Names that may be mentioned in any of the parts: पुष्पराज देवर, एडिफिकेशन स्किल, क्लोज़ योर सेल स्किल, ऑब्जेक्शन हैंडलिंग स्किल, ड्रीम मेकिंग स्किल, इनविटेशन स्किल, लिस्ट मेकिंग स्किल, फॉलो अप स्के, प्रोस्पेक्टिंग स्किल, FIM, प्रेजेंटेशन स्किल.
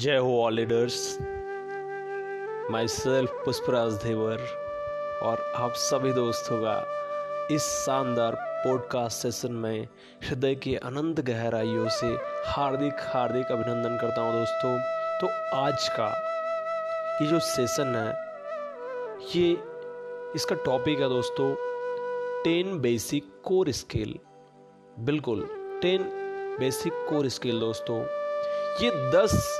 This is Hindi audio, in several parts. जय हो all leaders, myself पुष्पराज देवर और आप सभी दोस्तों का इस शानदार पॉडकास्ट सेशन में हृदय की अनंत गहराइयों से हार्दिक अभिनंदन करता हूं दोस्तों। तो आज का ये जो सेशन है, ये इसका टॉपिक है दोस्तों 10 बेसिक कोर स्किल। बिल्कुल 10 बेसिक कोर स्किल दोस्तों, ये 10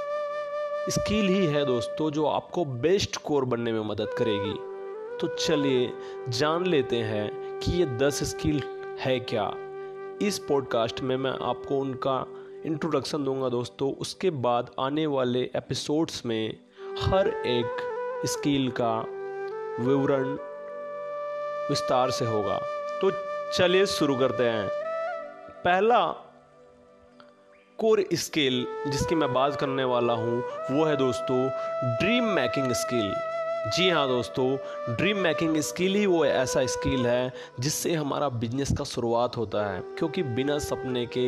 स्किल ही है दोस्तों जो आपको बेस्ट कोर बनने में मदद करेगी। तो चलिए जान लेते हैं कि ये 10 स्किल है क्या। इस पॉडकास्ट में मैं आपको उनका इंट्रोडक्शन दूंगा दोस्तों, उसके बाद आने वाले एपिसोड्स में हर एक स्किल का विवरण विस्तार से होगा। तो चलिए शुरू करते हैं। पहला कोर स्किल जिसकी मैं बात करने वाला हूँ वो है दोस्तों ड्रीम मेकिंग स्किल। जी हाँ दोस्तों, ड्रीम मेकिंग स्किल ही वो ऐसा स्किल है जिससे हमारा बिजनेस का शुरुआत होता है, क्योंकि बिना सपने के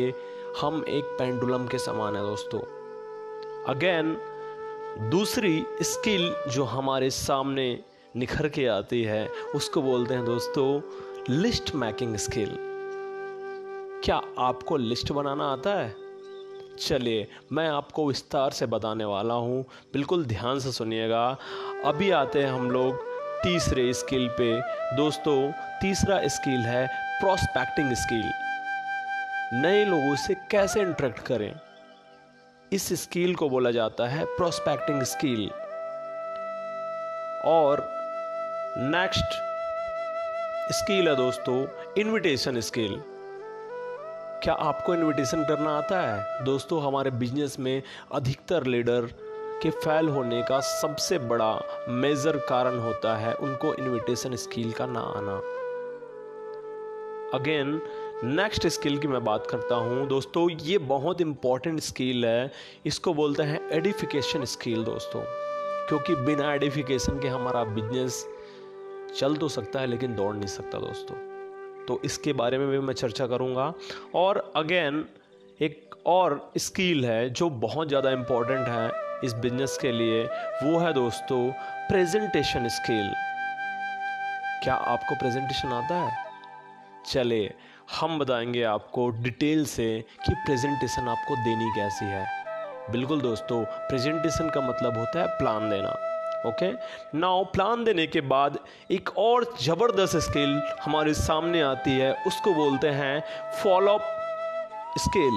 हम एक पेंडुलम के समान है दोस्तों। अगेन दूसरी स्किल जो हमारे सामने निखर के आती है उसको बोलते हैं दोस्तों लिस्ट मेकिंग स्किल। क्या आपको लिस्ट बनाना आता है? चलिए मैं आपको विस्तार से बताने वाला हूँ, बिल्कुल ध्यान से सुनिएगा। अभी आते हैं हम लोग तीसरे स्किल पे दोस्तों। तीसरा स्किल है प्रोस्पेक्टिंग स्किल। नए लोगों से कैसे इंटरेक्ट करें, इस स्किल को बोला जाता है प्रोस्पेक्टिंग स्किल। और नेक्स्ट स्किल है दोस्तों इनविटेशन स्किल। क्या आपको इनविटेशन करना आता है? दोस्तों हमारे बिजनेस में अधिकतर लीडर के फेल होने का सबसे बड़ा मेजर कारण होता है उनको इनविटेशन स्किल का ना आना। अगेन नेक्स्ट स्किल की मैं बात करता हूं दोस्तों, ये बहुत इंपॉर्टेंट स्किल है, इसको बोलते हैं एडिफिकेशन स्किल दोस्तों। क्योंकि बिना एडिफिकेशन के हमारा बिजनेस चल तो सकता है लेकिन दौड़ नहीं सकता दोस्तों, तो इसके बारे में भी मैं चर्चा करूंगा। और अगेन एक और स्किल है जो बहुत ज़्यादा इम्पॉर्टेंट है इस बिजनेस के लिए, वो है दोस्तों प्रेजेंटेशन स्किल। क्या आपको प्रेजेंटेशन आता है? चले हम बताएंगे आपको डिटेल से कि प्रेजेंटेशन आपको देनी कैसी है। बिल्कुल दोस्तों, प्रेजेंटेशन का मतलब होता है प्लान देना। ओके, नाउ प्लान देने के बाद एक और ज़बरदस्त स्किल हमारे सामने आती है, उसको बोलते हैं फॉलो अप स्के।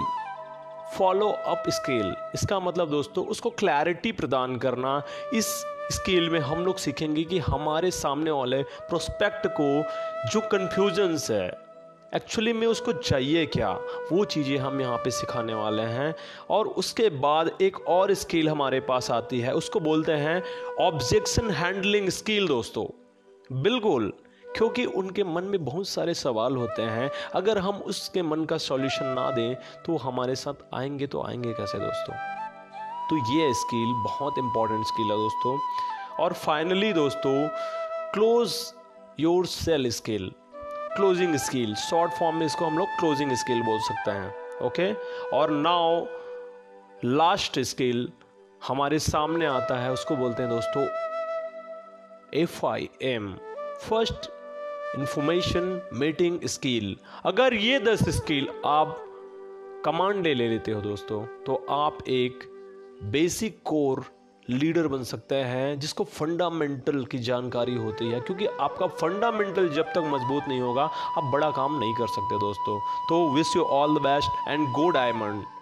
Follow up scale, इसका मतलब दोस्तों उसको क्लैरिटी प्रदान करना। इस स्किल में हम लोग सीखेंगे कि हमारे सामने वाले प्रोस्पेक्ट को जो कन्फ्यूजन्स है एक्चुअली में उसको चाहिए क्या, वो चीज़ें हम यहाँ पे सिखाने वाले हैं। और उसके बाद एक और स्किल हमारे पास आती है, उसको बोलते हैं ऑब्जेक्शन हैंडलिंग स्किल दोस्तों। बिल्कुल, क्योंकि उनके मन में बहुत सारे सवाल होते हैं, अगर हम उसके मन का सॉल्यूशन ना दें तो हमारे साथ आएंगे, तो आएंगे कैसे दोस्तों। तो ये स्किल बहुत इंपॉर्टेंट स्किल है दोस्तों। और फाइनली दोस्तों क्लोज़ योर सेल स्किल, closing skill, short form में इसको हम लोग क्लोजिंग स्किल बोल सकते हैं। ओके, और नाउ लास्ट स्किल हमारे सामने आता है, उसको बोलते हैं दोस्तों FIM, first information meeting skill. अगर ये 10 स्किल आप कमांड ले लेते हो दोस्तों, तो आप एक बेसिक कोर लीडर बन सकते हैं जिसको फंडामेंटल की जानकारी होती है, क्योंकि आपका फंडामेंटल जब तक मजबूत नहीं होगा आप बड़ा काम नहीं कर सकते दोस्तों। तो wish you all the best and go diamond.